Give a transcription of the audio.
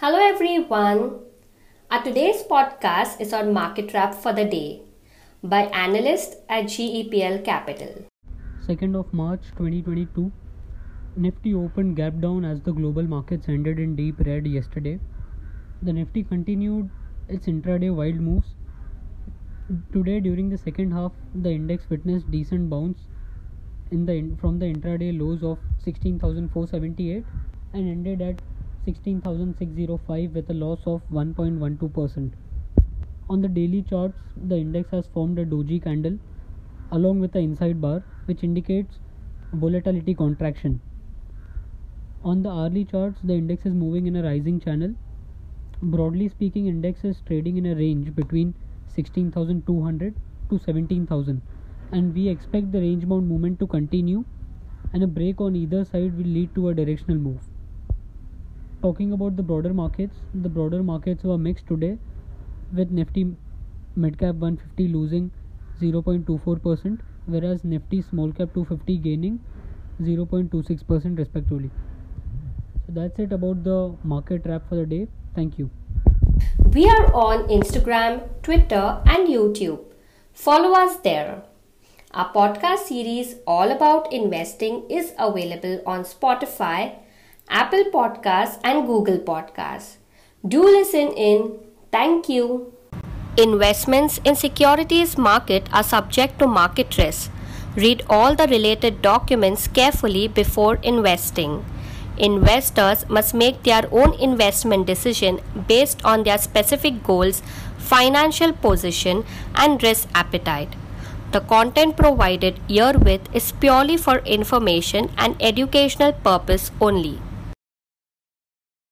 Hello everyone. Our today's podcast is on Market Wrap for the Day by analyst at GEPL Capital. 2nd of March 2022, Nifty opened gap down as the global markets ended in deep red yesterday. The Nifty continued its intraday wild moves. Today during the second half, the index witnessed decent bounce from the intraday lows of 16,478 and ended at 16,605 with a loss of 1.12%. On the daily charts, the index has formed a doji candle along with the inside bar, which indicates volatility contraction. On the hourly charts, the index is moving in a rising channel. Broadly speaking, index is trading in a range between 16,200 to 17,000, and we expect the range bound movement to continue, and a break on either side will lead to a directional move. Talking about the broader markets were mixed today, with Nifty Midcap 150 losing 0.24%, whereas Nifty Small Cap 250 gaining 0.26% respectively. So that's it about the market wrap for the day. Thank you. We are on Instagram, Twitter and YouTube. Follow us there. Our podcast series all about investing is available on Spotify, Apple Podcasts and Google Podcasts. Do listen in. Thank you. Investments in securities market are subject to market risk. Read all the related documents carefully before investing. Investors must make their own investment decision based on their specific goals, financial position and risk appetite. The content provided herewith is purely for information and educational purpose only.